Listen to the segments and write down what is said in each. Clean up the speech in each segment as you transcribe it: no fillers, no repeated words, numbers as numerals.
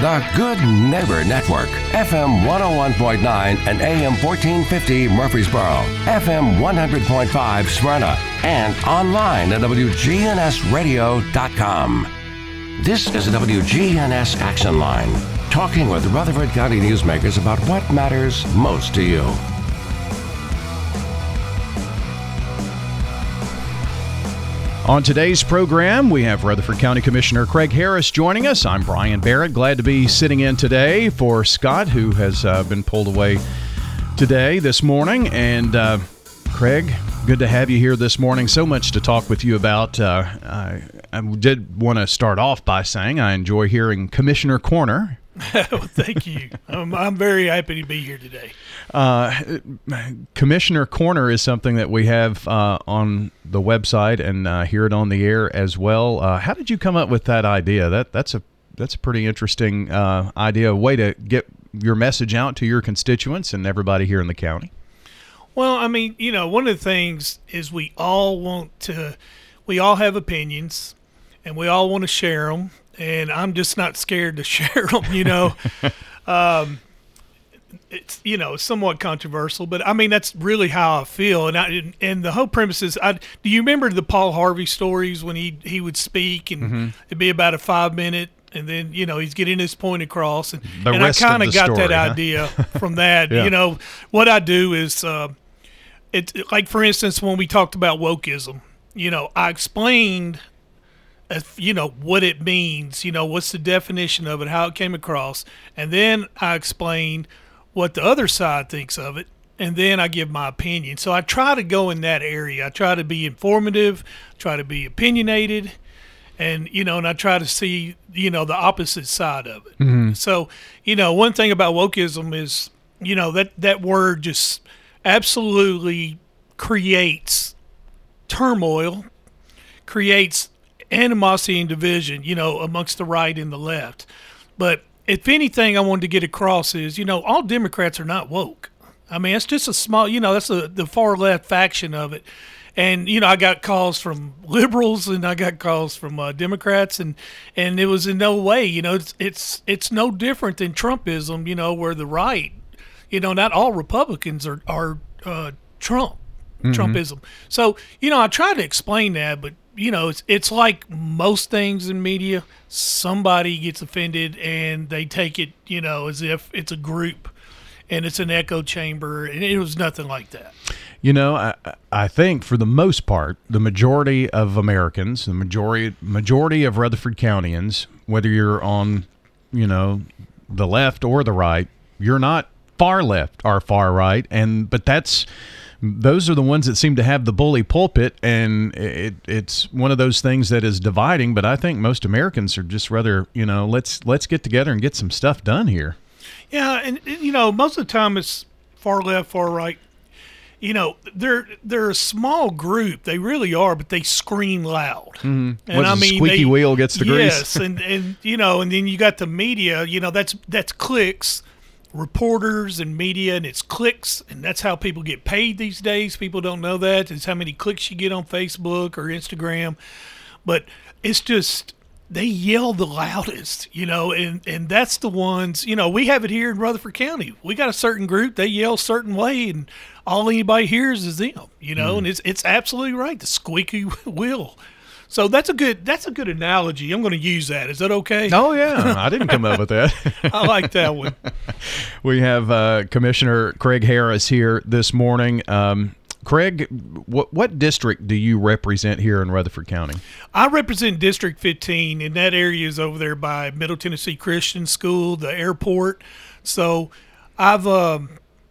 The Good Neighbor Network, FM 101.9 and AM 1450 Murfreesboro, FM 100.5 Smyrna, and online at WGNSradio.com. This is the WGNS Action Line, talking with Rutherford County newsmakers about what matters most to you. On today's program, we have Rutherford County Commissioner Craig Harris joining us. I'm Brian Barrett, glad to be sitting in today for Scott, who has been pulled away today, this morning. And Craig, good to have you here this morning. So much to talk with you about. I did want to start off by saying I enjoy hearing Commissioner Corner. Well, thank you. I'm very happy to be here today. Commissioner Corner is something that we have on the website and hear it on the air as well. How did you come up with that idea? That's a pretty interesting idea, way to get your message out to your constituents and everybody here in the county. Well, I mean, you know, one of the things is we all have opinions and we all want to share them. And I'm just not scared to share them, you know. It's, you know, somewhat controversial, but I mean, that's really how I feel. And the whole premise is, do you remember the Paul Harvey stories when he would speak and it'd be about a 5-minute, and then, you know, he's getting his point across. And I kind of got story, that idea from that. Yeah. You know, what I do is, it's like, for instance, when we talked about wokeism, you know, I explained you know, what it means, you know, what's the definition of it, how it came across. And then I explain what the other side thinks of it. And then I give my opinion. So I try to go in that area. I try to be informative, try to be opinionated. And, you know, and I try to see, you know, the opposite side of it. Mm-hmm. So, you know, one thing about wokeism is, you know, that word just absolutely creates turmoil, creates animosity and division, you know, amongst the right and the left. But if anything I wanted to get across is, you know, all Democrats are not woke. I mean, it's just a small, you know, that's the far left faction of it. And, you know, I got calls from liberals and I got calls from Democrats and it was in no way, you know, it's no different than Trumpism, you know, where the right, you know, not all Republicans are Trumpism. So, you know, I try to explain that, but you know, it's like most things in media, somebody gets offended and they take it, you know, as if it's a group and it's an echo chamber, and it was nothing like that. You know, I think for the most part, the majority of Americans, the majority of Rutherford Countyans, whether you're on, you know, the left or the right, you're not far left or far right, but that's... Those are the ones that seem to have the bully pulpit, and it's one of those things that is dividing. But I think most Americans are just rather, you know, let's get together and get some stuff done here. Yeah, and you know, most of the time it's far left, far right. You know, they're a small group. They really are, but they scream loud. Mm-hmm. And I mean, squeaky wheel gets the grease. Yes, and you know, and then you got the media. You know, that's clicks. Reporters and media, and it's clicks, and that's how people get paid these days. People don't know that. It's how many clicks you get on Facebook or Instagram. But it's just they yell the loudest, you know, and that's the ones, you know, we have it here in Rutherford County. We got a certain group, they yell a certain way, and all anybody hears is them, you know, and it's absolutely right, the squeaky wheel. So that's a good analogy. I'm going to use that. Is that okay? Oh, yeah. I didn't come up with that. I like that one. We have Commissioner Craig Harris here this morning. Craig, what district do you represent here in Rutherford County? I represent District 15, and that area is over there by Middle Tennessee Christian School, the airport. So I've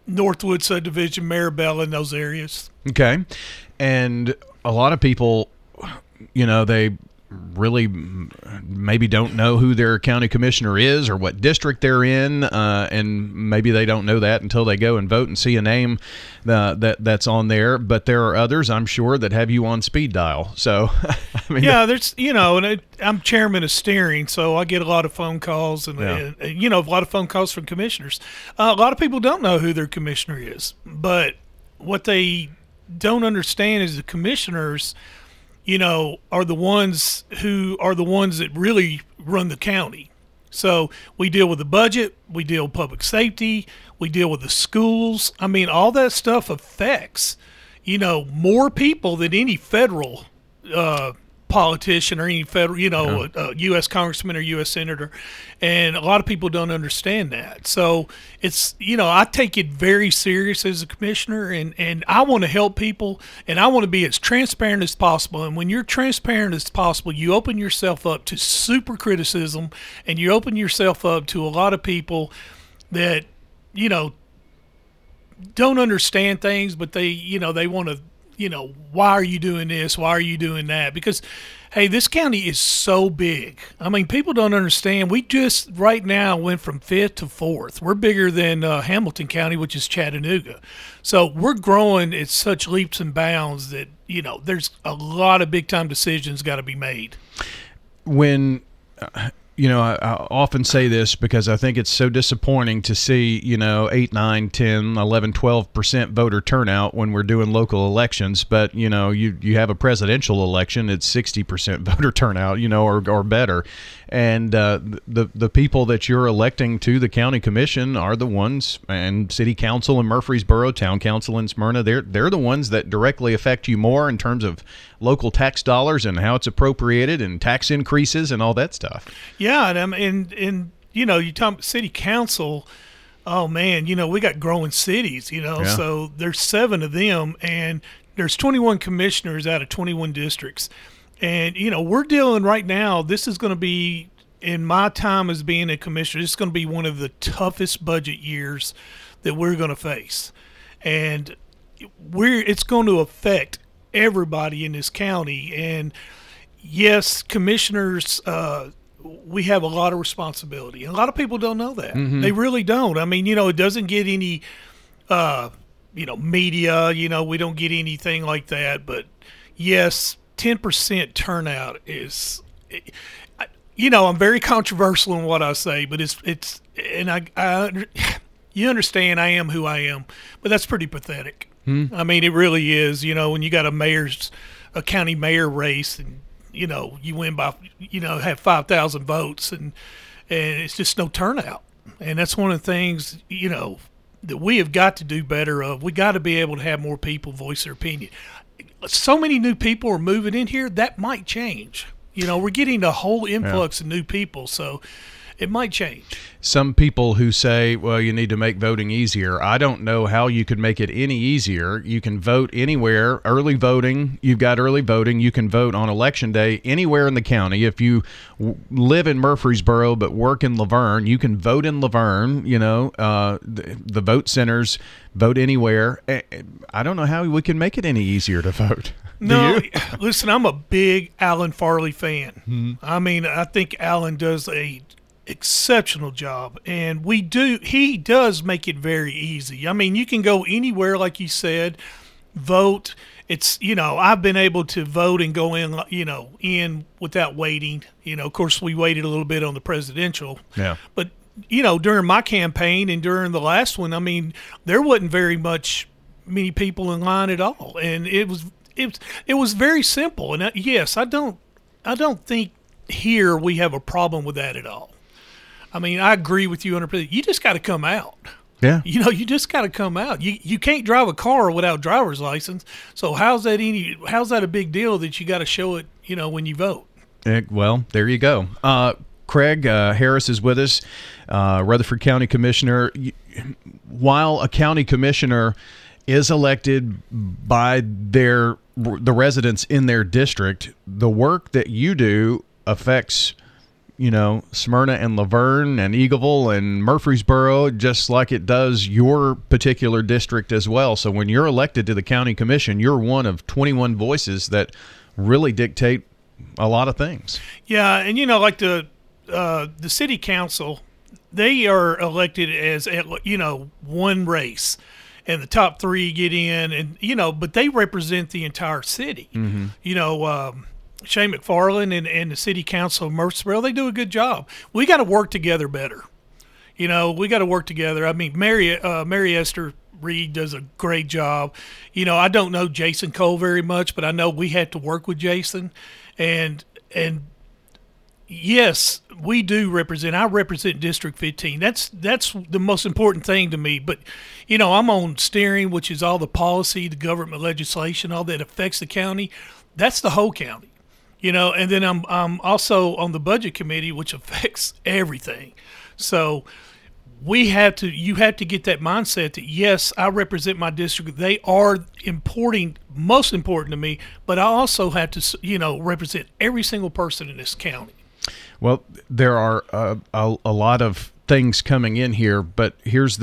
Northwood subdivision, Maribel, in those areas. Okay. And a lot of people... You know, they really maybe don't know who their county commissioner is or what district they're in, and maybe they don't know that until they go and vote and see a name that's on there. But there are others, I'm sure, that have you on speed dial. So, I mean, yeah, there's, you know, and I'm chairman of steering, so I get a lot of phone calls and you know, a lot of phone calls from commissioners. A lot of people don't know who their commissioner is, but what they don't understand is the commissioners, you know, are the ones that really run the county. So we deal with the budget, we deal with public safety, we deal with the schools. I mean, all that stuff affects, you know, more people than any federal politician or any federal, you know, a U.S. congressman or U.S. senator. And a lot of people don't understand that. So it's, you know, I take it very serious as a commissioner, and I want to help people, and I want to be as transparent as possible. And when you're transparent as possible, you open yourself up to super criticism, and you open yourself up to a lot of people that, you know, don't understand things, but they, you know, they want to, you know, why are you doing this? Why are you doing that? Because, hey, this county is so big. I mean, people don't understand. We just right now went from 5th to 4th. We're bigger than Hamilton County, which is Chattanooga. So we're growing at such leaps and bounds that, you know, there's a lot of big-time decisions got to be made. When you know, I often say this because I think it's so disappointing to see, you know, 8, 9, 10, 11, 12% voter turnout when we're doing local elections. But, you know, you have a presidential election, it's 60% voter turnout, you know, or better. And the people that you're electing to the county commission are the ones, and city council in Murfreesboro, town council in Smyrna, they're the ones that directly affect you more in terms of local tax dollars and how it's appropriated and tax increases and all that stuff. Yeah, and you know, you talk city council, oh man, you know, we got growing cities, you know, so there's 7 of them, and there's 21 commissioners out of 21 districts. And, you know, we're dealing right now, this is going to be, in my time as being a commissioner, this is going to be one of the toughest budget years that we're going to face. And it's going to affect everybody in this county. And, yes, commissioners we have a lot of responsibility. A lot of people don't know that. Mm-hmm. They really don't. I mean, you know, it doesn't get any, you know, media, you know, we don't get anything like that. But yes, 10% turnout is, you know, I'm very controversial in what I say, but it's, and I you understand I am who I am, but that's pretty pathetic. Mm-hmm. I mean, it really is, you know, when you got a county mayor race and, you know, you win by, you know, have 5,000 votes and it's just no turnout. And that's one of the things, you know, that we have got to do better of. We got to be able to have more people voice their opinion. So many new people are moving in here. That might change. You know, we're getting a whole influx of new people. So it might change. Some people who say, well, you need to make voting easier. I don't know how you could make it any easier. You can vote anywhere. Early voting, you've got early voting. You can vote on election day anywhere in the county. If you live in Murfreesboro but work in Laverne, you can vote in Laverne. You know, the vote centers, vote anywhere. I don't know how we can make it any easier to vote. No, listen, I'm a big Alan Farley fan. Mm-hmm. I mean, I think Alan does a exceptional job, and he does make it very easy. I mean, you can go anywhere, like you said, vote. It's, you know, I've been able to vote and go in, you know, without waiting. You know, of course, we waited a little bit on the presidential. Yeah. But, you know, during my campaign and during the last one, I mean, there wasn't many people in line at all, and it was very simple. And I don't think here we have a problem with that at all. I mean, I agree with you 100%. You just got to come out. Yeah. You know, you just got to come out. You can't drive a car without driver's license. So how's that a big deal that you got to show it, you know, when you vote? Well, there you go. Craig Harris is with us, Rutherford County Commissioner. While a county commissioner is elected by the residents in their district, the work that you do affects, you know, Smyrna and Laverne and Eagleville and Murfreesboro, just like it does your particular district as well. So when you're elected to the county commission, you're one of 21 voices that really dictate a lot of things. Yeah, and you know, like the city council, they are elected as, you know, one race, and the top 3 get in, and you know, but they represent the entire city. Mm-hmm. You know, Shane McFarland and the city council of Murfreesboro, they do a good job. We got to work together better. You know, we got to work together. I mean, Mary Esther Reed does a great job. You know, I don't know Jason Cole very much, but I know we had to work with Jason. And Yes, we do represent. I represent District 15. That's the most important thing to me. But, you know, I'm on steering, which is all the policy, the government legislation, all that affects the county. That's the whole county, you know. And then I'm also on the budget committee, which affects everything. So you have to get that mindset that, yes, I represent my district. They are most important to me, but I also have to, you know, represent every single person in this county. Well, there are a lot of things coming in here, but here's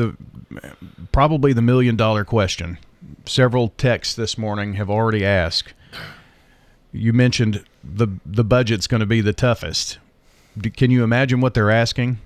probably the million-dollar question. Several texts this morning have already asked. You mentioned the budget's going to be the toughest. Can you imagine what they're asking?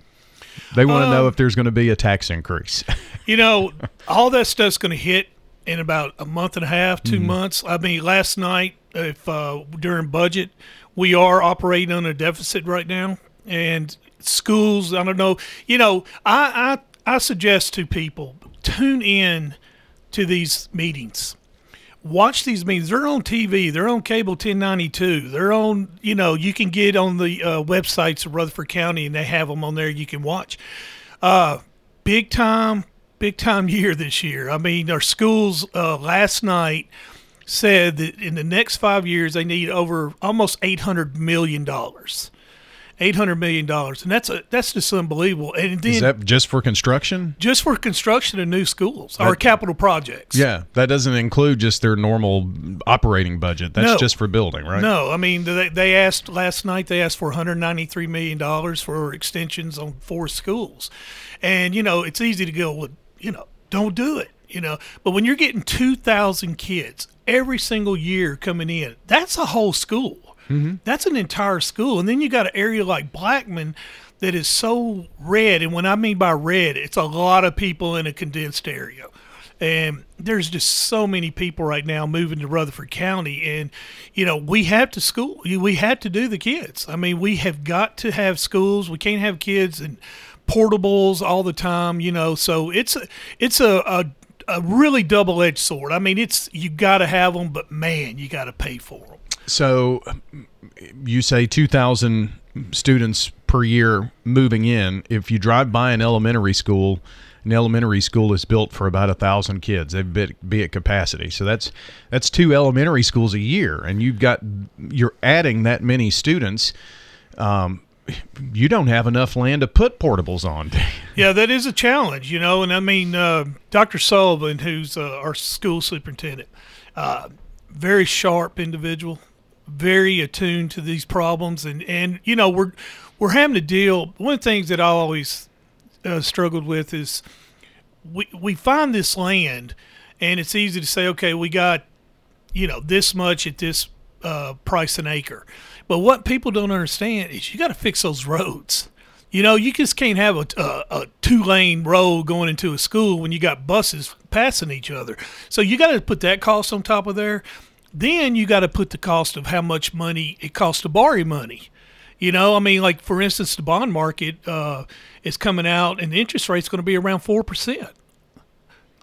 They want to know if there's going to be a tax increase. You know, all that stuff's going to hit in about a month and a half, 2 months. I mean, last night, during budget, we are operating on a deficit right now. And schools, I don't know. You know, I suggest to people, tune in to these meetings. Watch these meetings. They're on TV. They're on cable 1092. They're on, you know, you can get on the websites of Rutherford County, and they have them on there you can watch. Big time year this year. I mean, our schools last night said that in the next 5 years they need over almost $800 million. And that's just unbelievable. And then, is that just for construction? Just for construction of new schools or capital projects. Yeah, that doesn't include just their normal operating budget. That's just for building, right? No, I mean, they asked last night, they asked for $193 million for extensions on 4 schools. And, you know, it's easy to go, well, you know, don't do it, you know. But when you're getting 2,000 kids every single year coming in, that's a whole school. Mm-hmm. That's an entire school. And then you got an area like Blackman that is so red. And when I mean by red, it's a lot of people in a condensed area. And there's just so many people right now moving to Rutherford County. And, you know, we have to school. We had to do the kids. I mean, we have got to have schools. We can't have kids in portables all the time, you know. So it's a really double-edged sword. I mean, you got to have them, but, man, you got to pay for them. So you say 2,000 students per year moving in. If you drive by an elementary school is built for about 1,000 kids. They'd be at capacity. So that's 2 elementary schools a year, and you're adding that many students. You don't have enough land to put portables on. Yeah, that is a challenge, you know. And I mean, Dr. Sullivan, who's our school superintendent, very sharp individual, very attuned to these problems, and you know, we're having to deal. One of the things that I always struggled with is we find this land, and it's easy to say, okay, we got, you know, this much at this price an acre, but what people don't understand is you got to fix those roads. You know, you just can't have a 2-lane road going into a school when you got buses passing each other. So you got to put that cost on top of there. Then you got to put the cost of how much money it costs to borrow money. You know, I mean, like, for instance, the bond market is coming out, and the interest rate's going to be around 4%.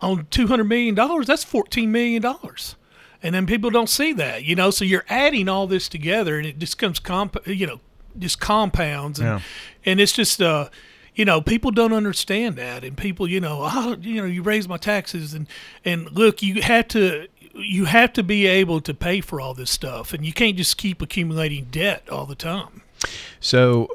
On $200 million, that's $14 million. And then people don't see that, you know. So you're adding all this together, and it just comes, just compounds. And, and it's just, you know, people don't understand that. And people, you know, you raise my taxes and look, you have to be able to pay for all this stuff, and you can't just keep accumulating debt all the time. So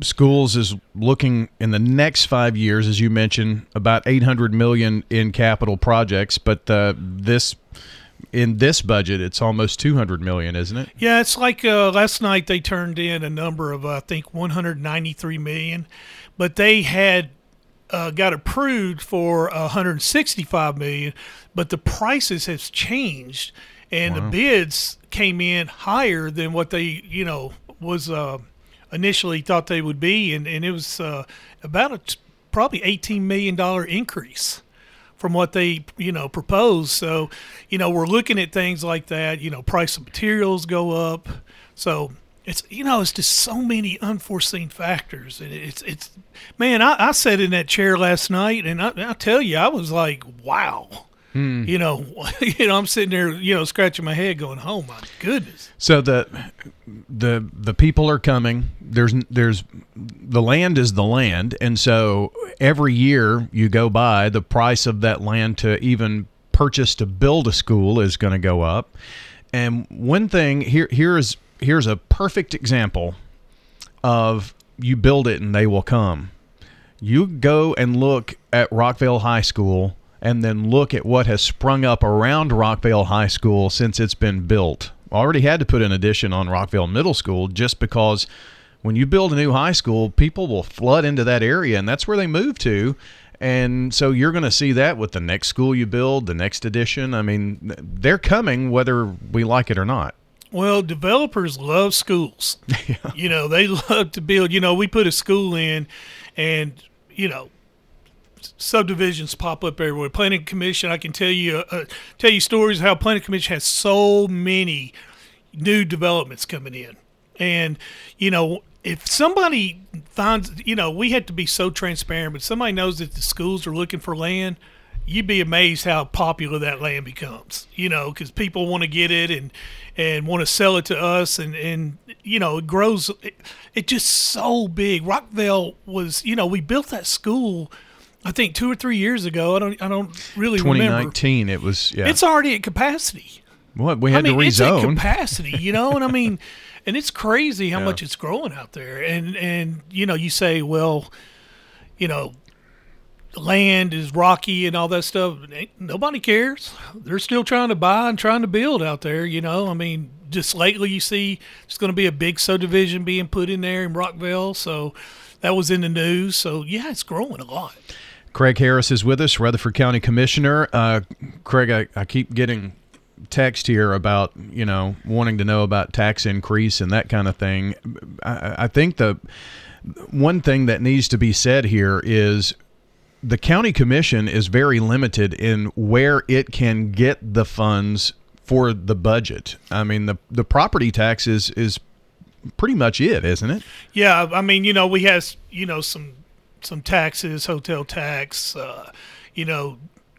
schools is looking in the next 5 years, as you mentioned, about $800 million in capital projects, but in this budget, it's almost $200 million, isn't it? Yeah, it's like last night they turned in a number of, I think, $193 million, but they had got approved for $165 million, but the prices have changed, and the bids came in higher than what they, you know, was initially thought they would be, and it was about probably $18 million increase from what they, you know, propose. So, you know, we're looking at things like that, you know, price of materials go up. So it's, you know, it's just so many unforeseen factors. And it's man, I sat in that chair last night, and I tell you, I was like, wow, You know, I'm sitting there, you know, scratching my head going, oh my goodness. So the people are coming. There's the land is the land. And so every year you go by, the price of that land to even purchase to build a school is going to go up. And one thing here's a perfect example of you build it and they will come. You go and look at Rockvale High School and then look at what has sprung up around Rockvale High School since it's been built. Already had to put an addition on Rockvale Middle School just because when you build a new high school, people will flood into that area, and that's where they move to. And so you're going to see that with the next school you build, the next addition. I mean, they're coming whether we like it or not. Well, developers love schools. Yeah. You know, they love to build. You know, we put a school in and, you know, subdivisions pop up everywhere. Planning Commission, I can tell you stories of how Planning Commission has so many new developments coming in. And, you know, if somebody finds, you know, we have to be so transparent, but somebody knows that the schools are looking for land, you'd be amazed how popular that land becomes, you know, because people want to get it and want to sell it to us. And you know, it grows. It's just so big. Rockvale was, you know, we built that school I think 2 or 3 years ago. I don't really remember. 2019, it was, yeah. It's already at capacity. What? We had to rezone. It's at capacity, you know, and I mean, and it's crazy how much it's growing out there. And, you know, you say, well, you know, land is rocky and all that stuff. Nobody cares. They're still trying to buy and trying to build out there, you know. I mean, just lately you see there's going to be a big subdivision being put in there in Rockvale. So that was in the news. So, yeah, it's growing a lot. Craig Harris is with us, Rutherford County Commissioner. Craig, I keep getting text here about, you know, wanting to know about tax increase and that kind of thing. I think the one thing that needs to be said here is the county commission is very limited in where it can get the funds for the budget. I mean, the property tax is pretty much it, isn't it? Yeah, I mean, you know, we have, you know, some taxes, hotel tax, you know,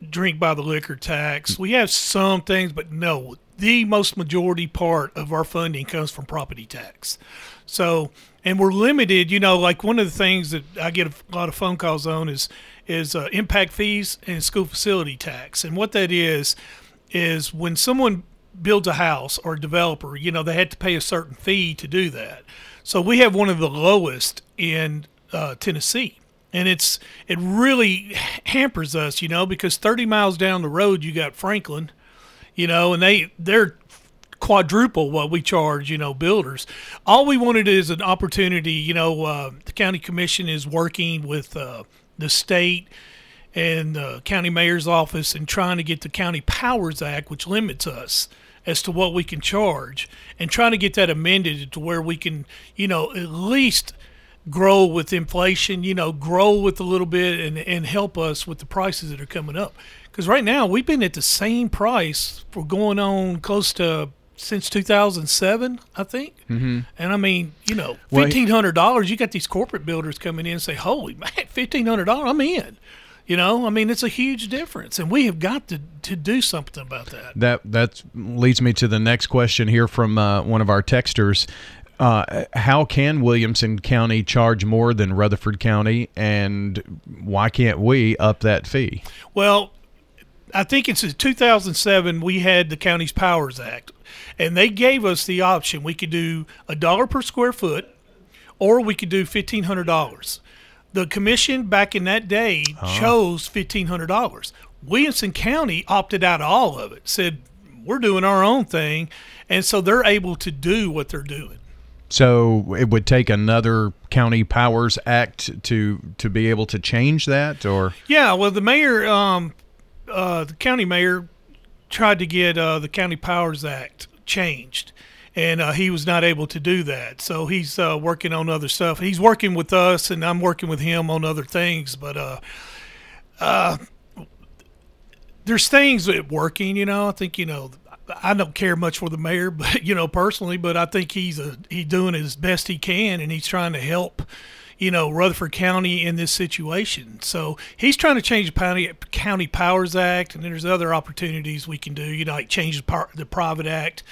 drink by the liquor tax. We have some things, but no, the most majority part of our funding comes from property tax. So, and we're limited, you know, like one of the things that I get a lot of phone calls on is impact fees and school facility tax. And what that is when someone builds a house or a developer, you know, they had to pay a certain fee to do that. So we have one of the lowest in Tennessee. And it really hampers us, you know, because 30 miles down the road you got Franklin, you know, and they're quadruple what we charge, you know, builders. All we wanted is an opportunity, you know. The county commission is working with the state and the county mayor's office and trying to get the County Powers Act, which limits us as to what we can charge, and trying to get that amended to where we can, you know, at least grow with inflation, you know, grow with a little bit and help us with the prices that are coming up. Because right now we've been at the same price for going on close to since 2007, I think. Mm-hmm. And I mean, you know, $1,500, you got these corporate builders coming in and say, holy man, $1,500, I'm in. You know, I mean, it's a huge difference, and we have got to do something about that. That leads me to the next question here from one of our texters. How can Williamson County charge more than Rutherford County, and why can't we up that fee? Well, I think it's in 2007 we had the County's Powers Act, and they gave us the option. We could do $1 per square foot, or we could do $1,500. The commission back in that day chose $1,500. Williamson County opted out of all of it, said, we're doing our own thing, and so they're able to do what they're doing. So it would take another County Powers Act to be able to change that, or? Yeah, well, the mayor, the county mayor tried to get the County Powers Act changed, and he was not able to do that. So he's working on other stuff. He's working with us, and I'm working with him on other things. But there's things that working, you know. I think, you know, I don't care much for the mayor, but, you know, personally, but I think he's doing as best he can, and he's trying to help, you know, Rutherford County in this situation. So he's trying to change the County Powers Act, and then there's other opportunities we can do, you know, like change the Private Act.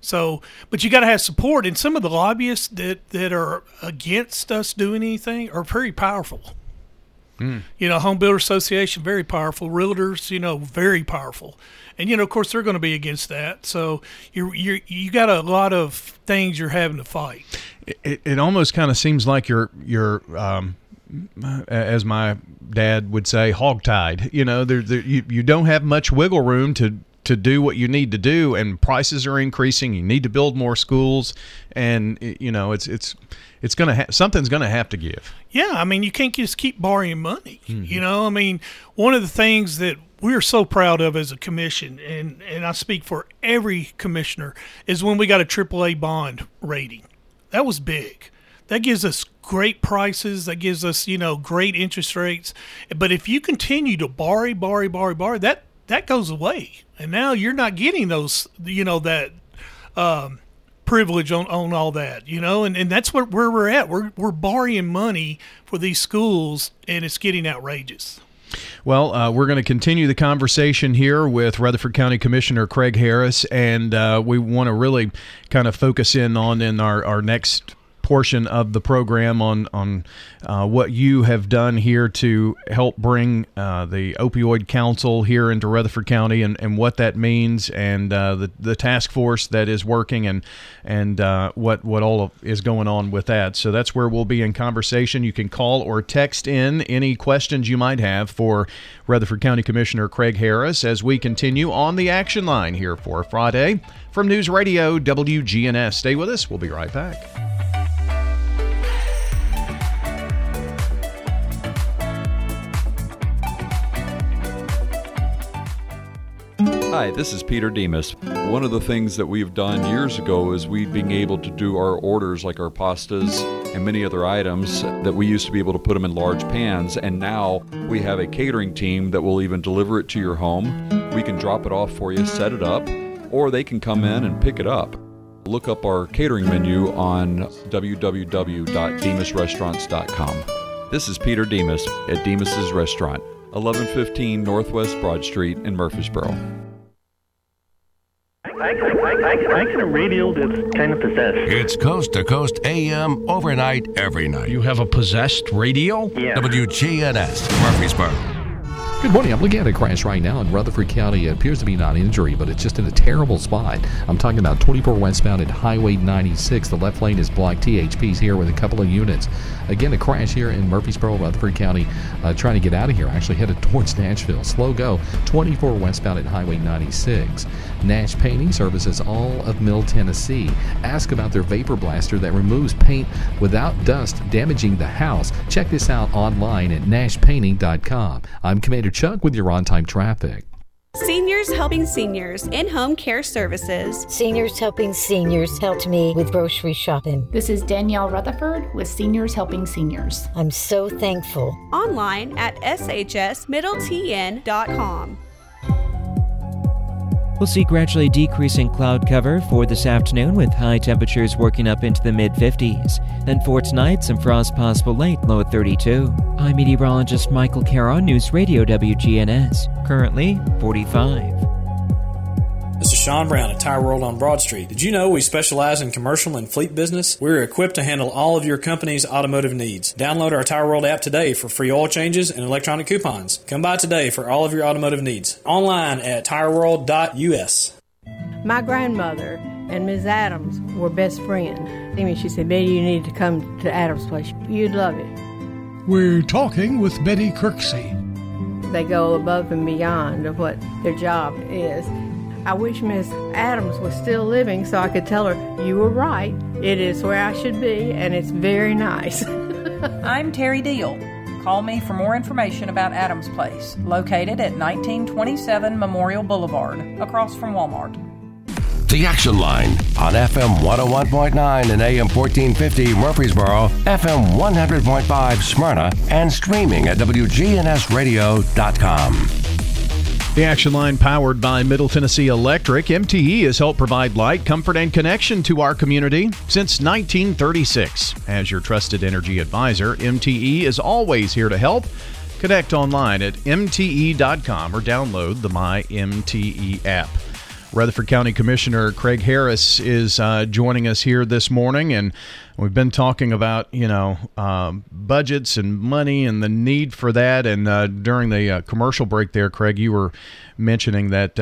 So, but you got to have support, and some of the lobbyists that are against us doing anything are very powerful. Mm. You know, Home Builder Association, very powerful. Realtors, you know, very powerful. And, you know, of course, they're going to be against that. So you got a lot of things you're having to fight. It almost kind of seems like you're as my dad would say, hogtied. You know, you don't have much wiggle room to do what you need to do, and prices are increasing. You need to build more schools, and you know it's going to something's going to have to give. Yeah, I mean you can't just keep borrowing money. Mm-hmm. You know, I mean one of the things that we're so proud of as a commission, and I speak for every commissioner, is when we got a AAA bond rating. That was big. That gives us great prices. That gives us, you know, great interest rates. But if you continue to borrow, that goes away, and now you're not getting those, you know, that privilege on all that, you know, and that's where we're at. We're borrowing money for these schools, and it's getting outrageous. Well, we're going to continue the conversation here with Rutherford County Commissioner Craig Harris, and we want to really kind of focus in on our next portion of the program on what you have done here to help bring the opioid council here into Rutherford County and what that means, and the task force that is working and what all is going on with that. So that's where we'll be in conversation. You can call or text in any questions you might have for Rutherford County Commissioner Craig Harris as we continue on the action line here for Friday from News Radio WGNS. Stay with us. We'll be right back. Hi, this is Peter Demas. One of the things that we've done years ago is we've been able to do our orders, like our pastas and many other items that we used to be able to put them in large pans, and now we have a catering team that will even deliver it to your home. We can drop it off for you, set it up, or they can come in and pick it up. Look up our catering menu on www.demasrestaurants.com. This is Peter Demas at Demas's Restaurant, 1115 Northwest Broad Street in Murfreesboro. I get a radio that's kind of possessed. It's coast to coast AM overnight every night. You have a possessed radio? Yeah. WGNS, Murfreesboro. Good morning. I'm looking at a crash right now in Rutherford County. It appears to be not injury, but it's just in a terrible spot. I'm talking about 24 westbound at Highway 96. The left lane is blocked. THP's here with a couple of units. Again, a crash here in Murfreesboro, Rutherford County, trying to get out of here. Actually headed towards Nashville. Slow go. 24 westbound at Highway 96. Nash Painting services all of Middle Tennessee. Ask about their vapor blaster that removes paint without dust damaging the house. Check this out online at nashpainting.com. I'm Commander Chuck with your on-time traffic. Seniors Helping Seniors, in-home care services. Seniors Helping Seniors helped me with grocery shopping. This is Danielle Rutherford with Seniors Helping Seniors. I'm so thankful. Online at shsmiddletn.com. We'll see gradually decreasing cloud cover for this afternoon with high temperatures working up into the mid-50s. Then for tonight, some frost possible late, low at 32. I'm meteorologist Michael Carr, News Radio WGNS, currently 45. This is Sean Brown at Tire World on Broad Street. Did you know we specialize in commercial and fleet business? We're equipped to handle all of your company's automotive needs. Download our Tire World app today for free oil changes and electronic coupons. Come by today for all of your automotive needs. Online at tireworld.us. My grandmother and Ms. Adams were best friends. She said, "Betty, you need to come to Adams Place. You'd love it." We're talking with Betty Kirksey. They go above and beyond of what their job is. I wish Miss Adams was still living so I could tell her, "You were right, it is where I should be, and it's very nice." I'm Terry Deal. Call me for more information about Adams Place, located at 1927 Memorial Boulevard, across from Walmart. The Action Line on FM 101.9 and AM 1450 Murfreesboro, FM 100.5 Smyrna, and streaming at WGNSradio.com. The Action Line powered by Middle Tennessee Electric, MTE has helped provide light, comfort, and connection to our community since 1936. As your trusted energy advisor, MTE is always here to help. Connect online at mte.com or download the My MTE app. Rutherford County Commissioner Craig Harris is joining us here this morning, and we've been talking about, budgets and money and the need for that. And during the commercial break there, Craig, you were mentioning that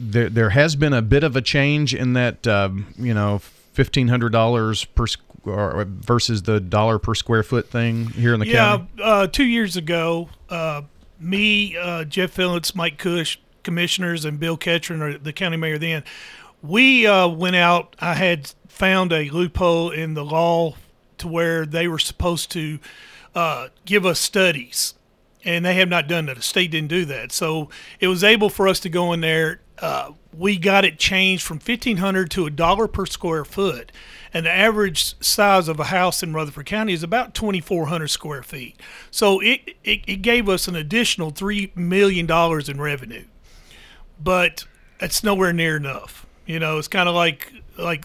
there has been a bit of a change in that, $1,500 per versus the dollar per square foot thing here in the county. Yeah, 2 years ago, Jeff Phillips, Mike Cush, commissioners, and Bill Ketron, or the county mayor then, we went out. I had found a loophole in the law to where they were supposed to give us studies, and they have not done that. The state didn't do that. So it was able for us to go in there. We got it changed from $1,500 to $1 per square foot, and the average size of a house in Rutherford County is about 2,400 square feet. So it gave us an additional $3 million in revenue. But it's nowhere near enough. It's kind of like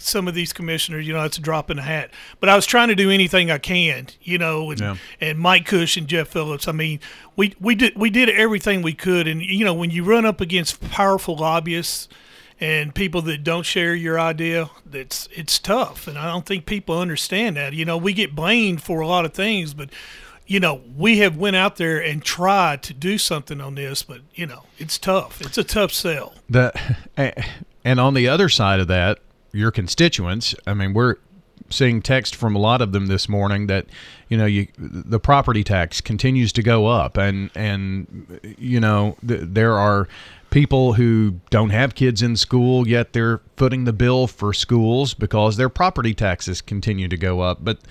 some of these commissioners, it's a drop in the hat. But I was trying to do anything I can, and Mike Cush and Jeff Phillips. I mean, we did everything we could. And, when you run up against powerful lobbyists and people that don't share your idea, it's tough. And I don't think people understand that. We get blamed for a lot of things, but we have went out there and tried to do something on this, but, it's tough. It's a tough sell. And on the other side of that, your constituents, I mean, we're seeing text from a lot of them this morning that, the property tax continues to go up. And there are people who don't have kids in school, yet they're footing the bill for schools because their property taxes continue to go up. But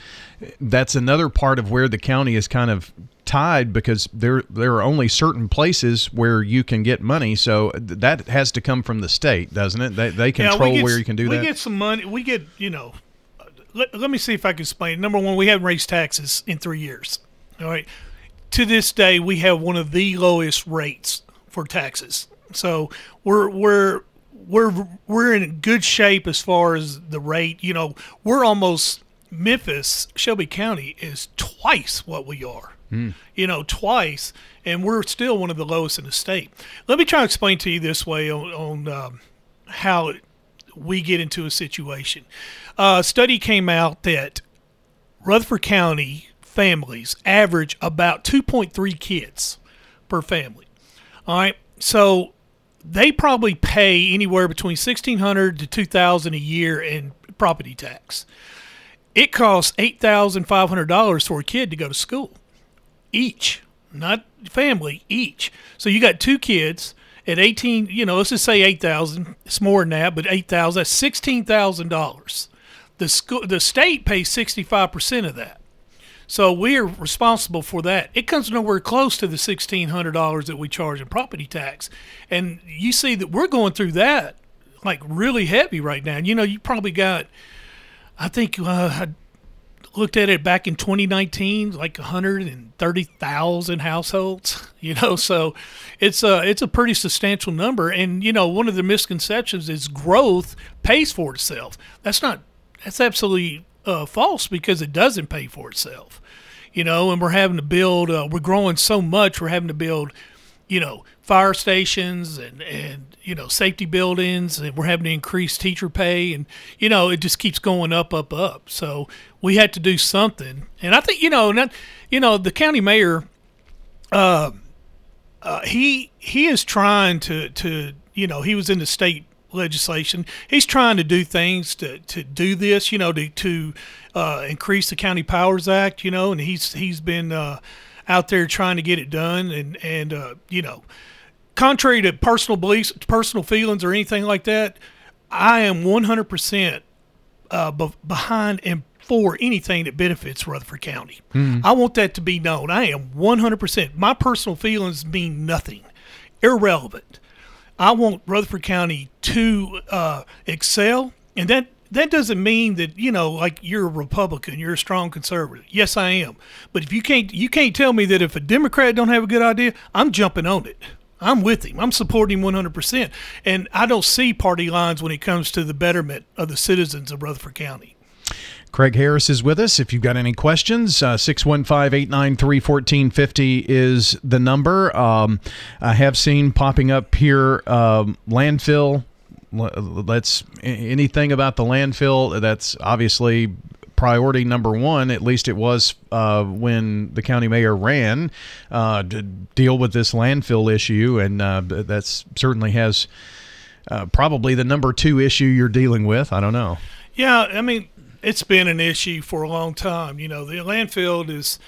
that's another part of where the county is kind of tied, because there are only certain places where you can get money. So that has to come from the state, doesn't it? They control where you can do that. We get some money. We get, let me see if I can explain it. Number one, we haven't raised taxes in 3 years. All right. To this day, we have one of the lowest rates for taxes. So we're in good shape as far as the rate. We're almost Memphis. Shelby County is twice what we are. Mm. Twice, and we're still one of the lowest in the state. Let me try to explain to you this way on how we get into a situation. A study came out that Rutherford County families average about 2.3 kids per family. All right, so they probably pay anywhere between $1,600 to $2,000 a year in property tax. It costs $8,500 for a kid to go to school, each, not family, each. So you got two kids at 18. Let's just say 8,000. It's more than that, but 8,000. That's $16,000. The state pays 65% of that. So we're responsible for that. It comes nowhere close to the $1,600 that we charge in property tax. And you see that we're going through that like really heavy right now. You probably got, I think I looked at it back in 2019, like 130,000 households, so it's a pretty substantial number. And, one of the misconceptions is growth pays for itself. That's absolutely false, because it doesn't pay for itself, and we're having to build, we're growing so much, we're having to build, fire stations and safety buildings, and we're having to increase teacher pay, and, it just keeps going up. So we had to do something. And I think, the county mayor, he is trying to he was in the state legislation. He's trying to do things to do this, to increase the County Powers Act, and he's been out there trying to get it done. And contrary to personal beliefs, personal feelings, or anything like that, I am 100% behind and for anything that benefits Rutherford County. Mm-hmm. I want that to be known. I am 100%. My personal feelings mean nothing, irrelevant. I want Rutherford County to excel, and that doesn't mean that like you're a Republican, you're a strong conservative. Yes, I am, but if you can't tell me that if a Democrat don't have a good idea, I'm jumping on it. I'm with him. I'm supporting him 100%. And I don't see party lines when it comes to the betterment of the citizens of Rutherford County. Craig Harris is with us. If you've got any questions, 615-893-1450 is the number. I have seen popping up here landfill. Let's anything about the landfill, that's obviously priority number one, at least it was when the county mayor ran to deal with this landfill issue. And that's certainly has probably the number two issue you're dealing with. I don't know. Yeah, I mean, it's been an issue for a long time. You know, the landfill is,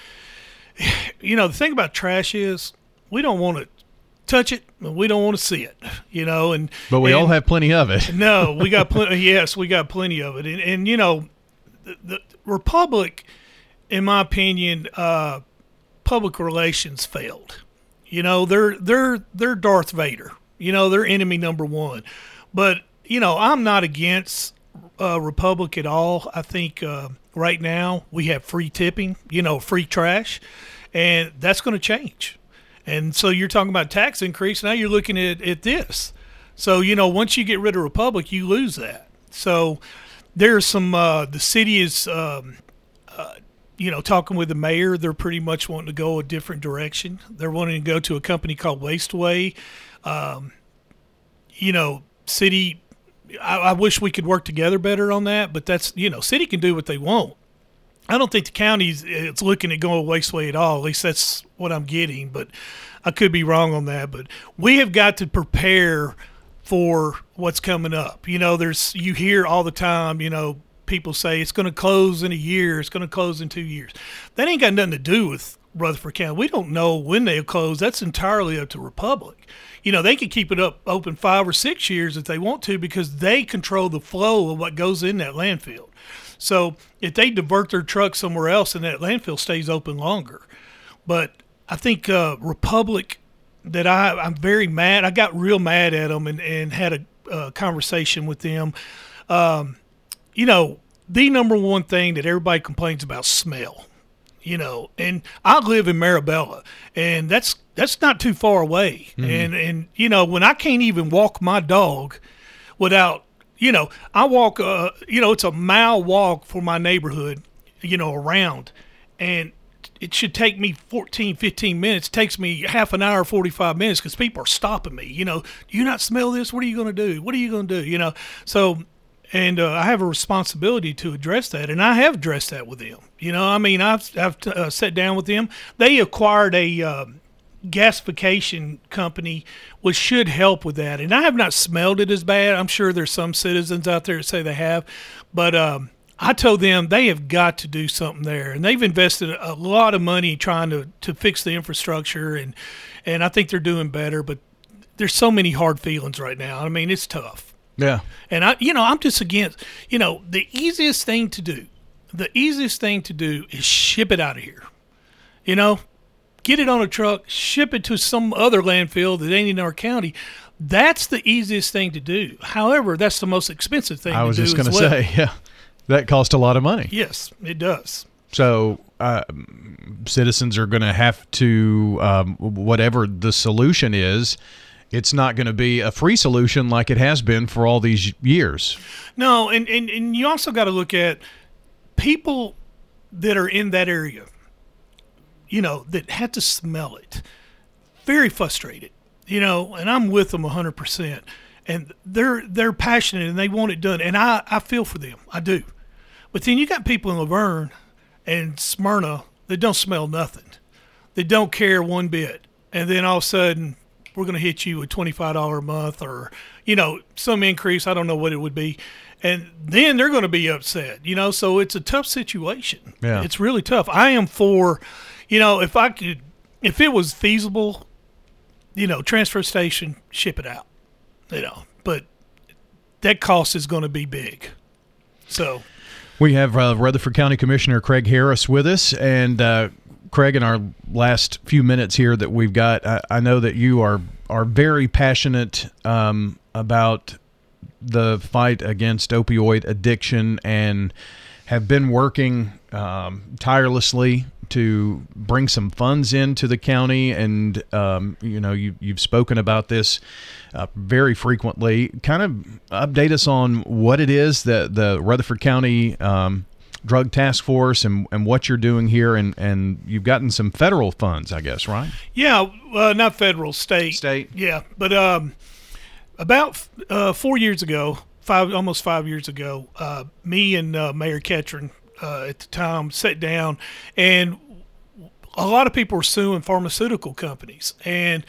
you know, the thing about trash is we don't want to touch it, and we don't want to see it, you know. And but we all have plenty of it. No, we got plenty. Yes, we got plenty of it. And you know, the Republic, in my opinion, public relations failed. You know, they're Darth Vader. You know, they're enemy number one. But you know, I'm not against Republic at all. I think right now we have free tipping, you know, free trash, and that's going to change. And so you're talking about tax increase. Now you're looking at this. So, you know, once you get rid of Republic, you lose that. So there's some the city is, you know, talking with the mayor. They're pretty much wanting to go a different direction. They're wanting to go to a company called Wasteway. You know, city, I wish we could work together better on that, but that's, you know, city can do what they want. I don't think the county is looking at going Wasteway at all. At least that's what I'm getting, but I could be wrong on that. But we have got to prepare for what's coming up. You know, there's, you hear all the time, you know, people say it's going to close in a year, it's going to close in 2 years. That ain't got nothing to do with Rutherford County. We don't know when they'll close. That's entirely up to Republic. You know, they can keep it up open 5 or 6 years if they want to, because they control the flow of what goes in that landfill. So if they divert their truck somewhere else, and that landfill stays open longer. But I think Republic, that I'm very mad. I got real mad at them and had a conversation with them. You know, the number one thing that everybody complains about, smell. You know, and I live in Maribel, and that's not too far away. Mm-hmm. And you know, when I can't even walk my dog without, you know, I walk, you know, it's a mile walk for my neighborhood, you know, around, and it should take me 14, 15 minutes. It takes me half an hour, 45 minutes, because people are stopping me. You know, do you not smell this? What are you going to do? What are you going to do? You know, so, and I have a responsibility to address that, and I have addressed that with them. You know, I mean, I've sat down with them. They acquired a gasification company, which should help with that. And I have not smelled it as bad. I'm sure there's some citizens out there that say they have, but I told them they have got to do something there, and they've invested a lot of money trying to fix the infrastructure, and I think they're doing better. But there's so many hard feelings right now. I mean, it's tough. Yeah. And I, you know, I'm just against, you know, the easiest thing to do is ship it out of here. You know, get it on a truck, ship it to some other landfill that ain't in our county. That's the easiest thing to do. However, that's the most expensive thing to do. I was just going to say, yeah, that costs a lot of money. Yes, it does. So citizens are going to have to, whatever the solution is, it's not going to be a free solution like it has been for all these years. No, and you also got to look at people that are in that area, you know, that had to smell it, very frustrated, you know, and I'm with them 100%. And they're passionate, and they want it done. And I feel for them. I do. But then you got people in Laverne and Smyrna that don't smell nothing. They don't care one bit. And then all of a sudden, we're going to hit you with $25 a month, or, you know, some increase. I don't know what it would be. And then they're going to be upset, you know. So it's a tough situation. Yeah. It's really tough. I am for... You know, if I could, if it was feasible, you know, transfer station, ship it out, you know, but that cost is going to be big. So we have Rutherford County Commissioner Craig Harris with us. And Craig, in our last few minutes here that we've got, I know that you are very passionate about the fight against opioid addiction, and have been working tirelessly to bring some funds into the county, and you know, you've spoken about this very frequently. Kind of update us on what it is that the Rutherford County Drug Task Force and what you're doing here, and you've gotten some federal funds, I guess, right? Yeah, not federal, state. State. Yeah, but about 4 years ago, almost five years ago, me and Mayor Ketron at the time sat down, and a lot of people were suing pharmaceutical companies. And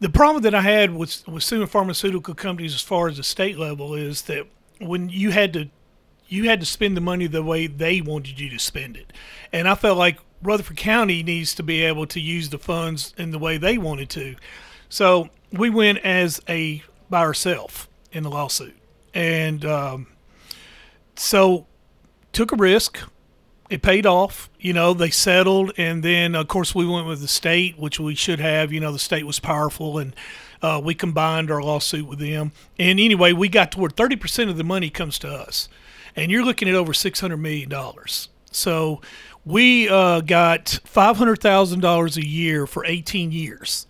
the problem that I had with suing pharmaceutical companies as far as the state level is that when you had to spend the money the way they wanted you to spend it. And I felt like Rutherford County needs to be able to use the funds in the way they wanted to. So we went by ourselves in the lawsuit. And so took a risk. It paid off. You know, they settled. And then, of course, we went with the state, which we should have. You know, the state was powerful, and we combined our lawsuit with them. And anyway, we got to where 30% of the money comes to us. And you're looking at over $600 million. So we got $500,000 a year for 18 years.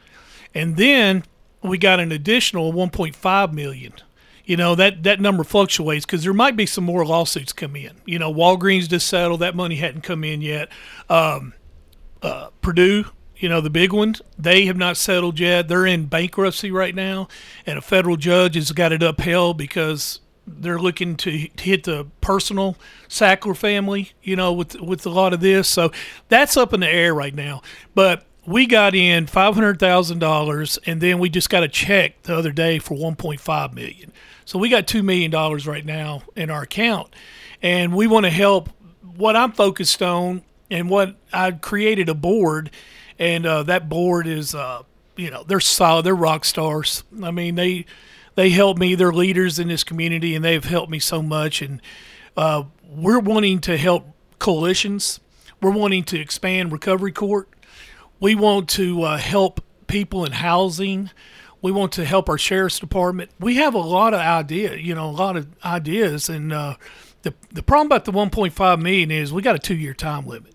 And then we got an additional $1.5 million. You know, that number fluctuates because there might be some more lawsuits come in. You know, Walgreens just settled. That money hadn't come in yet. Purdue, you know, the big one, they have not settled yet. They're in bankruptcy right now. And a federal judge has got it upheld because they're looking to hit the personal Sackler family, you know, with a lot of this. So that's up in the air right now. But we got in $500,000, and then we just got a check the other day for $1.5 million. So we got $2 million right now in our account. And we want to help. What I'm focused on, and what I created a board, and that board is, you know, they're solid. They're rock stars. I mean, they help me. They're leaders in this community, and they've helped me so much. And we're wanting to help coalitions. We're wanting to expand recovery court. We want to help people in housing. We want to help our sheriff's department. We have a lot of ideas. And the problem about the $1.5 million is we got a 2-year time limit.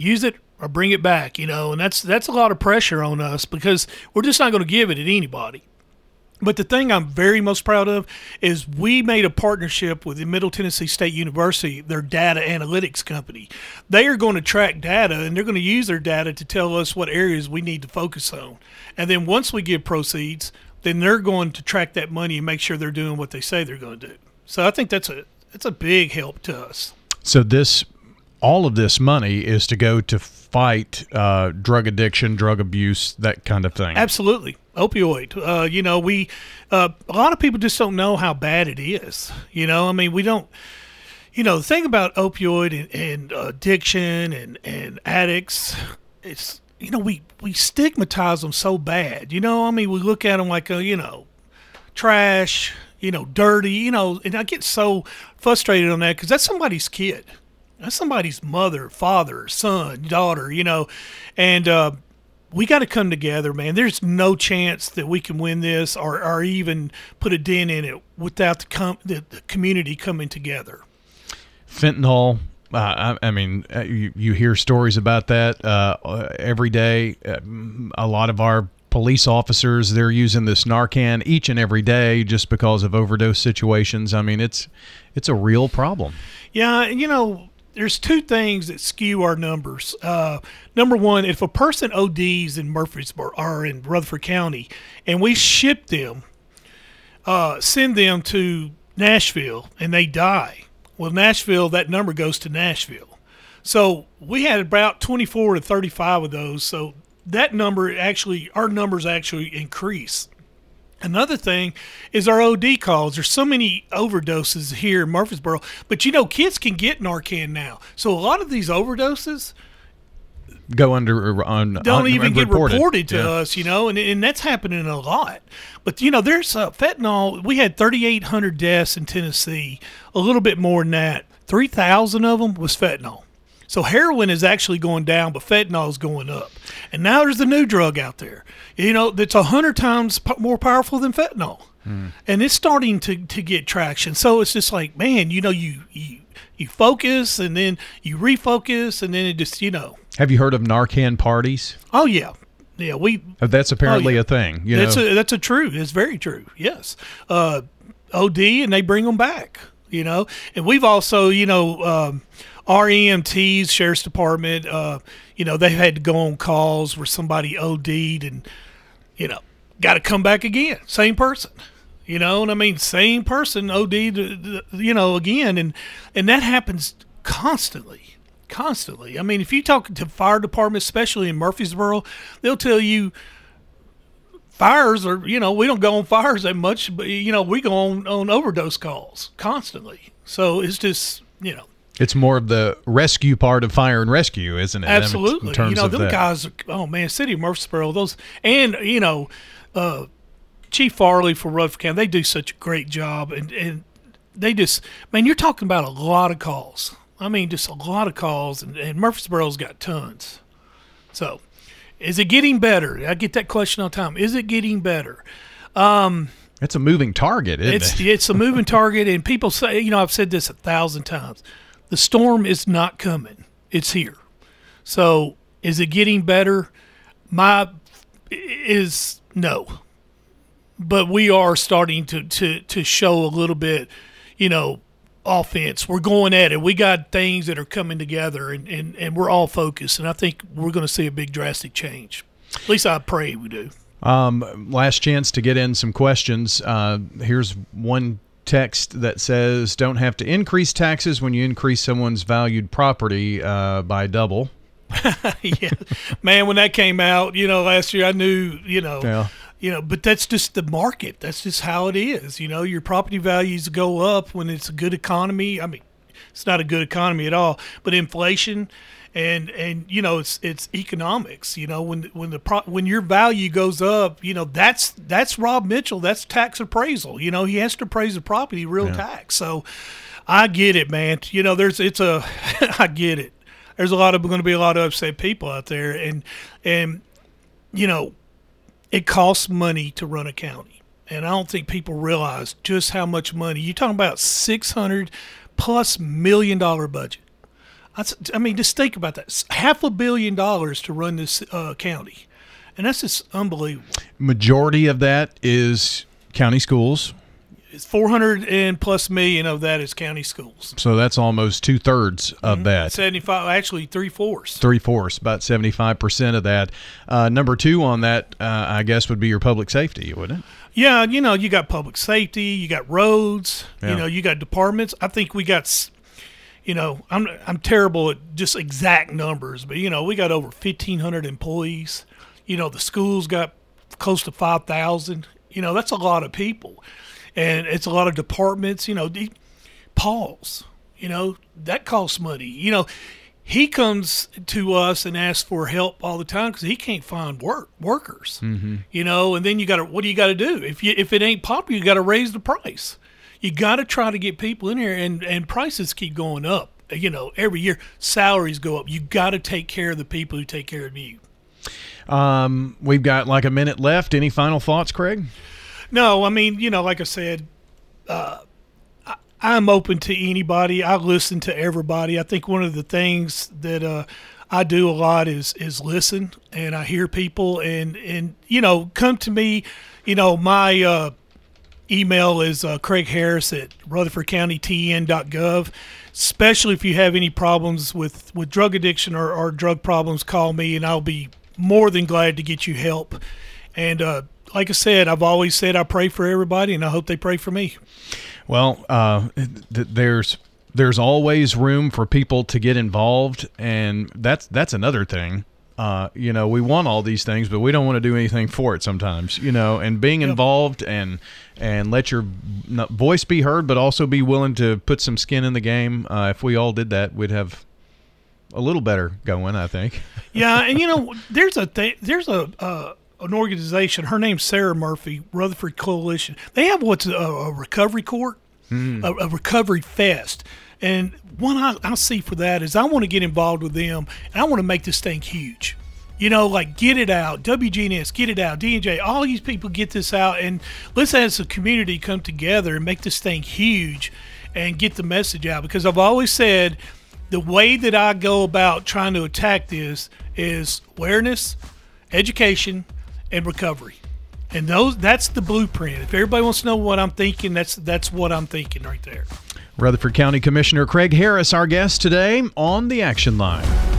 Use it or bring it back, you know. And that's a lot of pressure on us because we're just not going to give it to anybody. But the thing I'm very most proud of is we made a partnership with the Middle Tennessee State University, their data analytics company. They are going to track data, and they're going to use their data to tell us what areas we need to focus on. And then once we give proceeds, then they're going to track that money and make sure they're doing what they say they're going to do. So I think that's a big help to us. So all of this money is to go to fight drug addiction, drug abuse, that kind of thing. Absolutely. Opioid. You know, a lot of people just don't know how bad it is. You know, I mean, we don't, you know, the thing about opioid and addiction and addicts, it's, you know, we stigmatize them so bad. You know, I mean, we look at them like, you know, trash, you know, dirty, you know, and I get so frustrated on that because that's somebody's kid. That's somebody's mother, father, son, daughter, you know, and we got to come together, man. There's no chance that we can win this or even put a dent in it without the community coming together. Fentanyl. I mean, you hear stories about that every day. A lot of our police officers, they're using this Narcan each and every day just because of overdose situations. I mean, it's a real problem. Yeah, you know. There's two things that skew our numbers. Number one, if a person ODs in Murfreesboro or in Rutherford County and we ship them, send them to Nashville and they die, well, Nashville, that number goes to Nashville. So we had about 24 to 35 of those. So that number our numbers actually increase. Another thing is our OD calls. There's so many overdoses here in Murfreesboro, but you know, kids can get Narcan now. So a lot of these overdoses don't even get reported to us, you know, and that's happening a lot. But you know, there's fentanyl. We had 3,800 deaths in Tennessee, a little bit more than that. 3,000 of them was fentanyl. So heroin is actually going down, but fentanyl is going up. And now there's the new drug out there, you know, that's 100 times more powerful than fentanyl. And it's starting to get traction. So it's just like, man, you know, you focus and then you refocus and then it just, you know, Have you heard of Narcan parties? Oh, yeah. Yeah, we. That's apparently a thing. You know? That's a true. It's very true. Yes. OD, and they bring them back, you know. And we've also, you know, REMTs, Sheriff's Department, you know, they've had to go on calls where somebody OD'd and, you know, got to come back again. Same person. You know, and I mean, same person OD'd, you know, again. And that happens constantly. Constantly. I mean, if you talk to fire departments, especially in Murfreesboro, they'll tell you fires are, you know, we don't go on fires that much, but, you know, we go on overdose calls constantly. So it's just, you know. It's more of the rescue part of fire and rescue, isn't it? Absolutely. You know, them guys, oh, man, city of Murfreesboro, those, and, you know, Chief Farley for Rutherford County, they do such a great job. And they just, man, you're talking about a lot of calls. I mean, just a lot of calls, and Murfreesboro's got tons. So, is it getting better? I get that question all the time. Is it getting better? It's a moving target, isn't it? It's a moving target, and people say, you know, I've said this 1,000 times. The storm is not coming. It's here. So, is it getting better? No. But we are starting to show a little bit, you know, offense. We're going at it. We got things that are coming together, and we're all focused, and I think we're going to see a big drastic change. At least I pray we do. Last chance to get in some questions. Here's one text that says, don't have to increase taxes when you increase someone's valued property by double. Yeah, man, when that came out, you know, last year, I knew, you know. Yeah. You know, but that's just the market. That's just how it is. You know, your property values go up when it's a good economy. I mean, it's not a good economy at all, but inflation and you know, it's economics. You know, when your value goes up, you know, that's Rob Mitchell. That's tax appraisal. You know, he has to appraise the property real tax. So I get it, man. You know, I get it. There's going to be a lot of upset people out there, and you know. It costs money to run a county, and I don't think people realize just how much money. You're talking about $600+ million budget. I mean, just think about that. $500 million to run this county, and that's just unbelievable. Majority of that is county schools. It's $400+ million of that is county schools. So that's almost 2/3 of that. 75, actually 3/4. 3/4, about 75% of that. Number two on that, I guess, would be your public safety, wouldn't it? Yeah, you know, you got public safety, you got roads, you know, you got departments. I think we got, you know, I'm terrible at just exact numbers, but you know, we got over 1,500 employees. You know, the schools got close to 5,000. You know, that's a lot of people. And it's a lot of departments, you know, Paul's, you know, that costs money. You know, he comes to us and asks for help all the time because he can't find workers, you know, and then you got to, what do you got to do? If it ain't popular, you got to raise the price. You got to try to get people in here, and prices keep going up, you know, every year. Salaries go up. You got to take care of the people who take care of you. We've got like a minute left. Any final thoughts, Craig? No, I mean, you know, like I said, I'm open to anybody. I listen to everybody. I think one of the things that I do a lot is listen, and I hear people, and you know, come to me. You know, my email is Craig Harris at RutherfordCountyTN.gov. Especially if you have any problems with drug addiction or drug problems, call me, and I'll be more than glad to get you help. And like I said, I've always said I pray for everybody, and I hope they pray for me. Well, there's always room for people to get involved, and that's another thing. You know, we want all these things, but we don't want to do anything for it sometimes. You know, and being involved and let your voice be heard, but also be willing to put some skin in the game. If we all did that, we'd have a little better going, I think. Yeah, and you know, an organization, her name's Sarah Murphy, Rutherford Coalition. They have what's a recovery court, a recovery fest. And one I see for that is I want to get involved with them, and I want to make this thing huge. You know, like get it out, WGNS, get it out, D&J, all these people get this out, and let's as a community come together and make this thing huge and get the message out. Because I've always said the way that I go about trying to attack this is awareness, education, and recovery. And that's the blueprint. If everybody wants to know what I'm thinking, that's what I'm thinking right there. Rutherford County Commissioner Craig Harris, our guest today on the Action Line.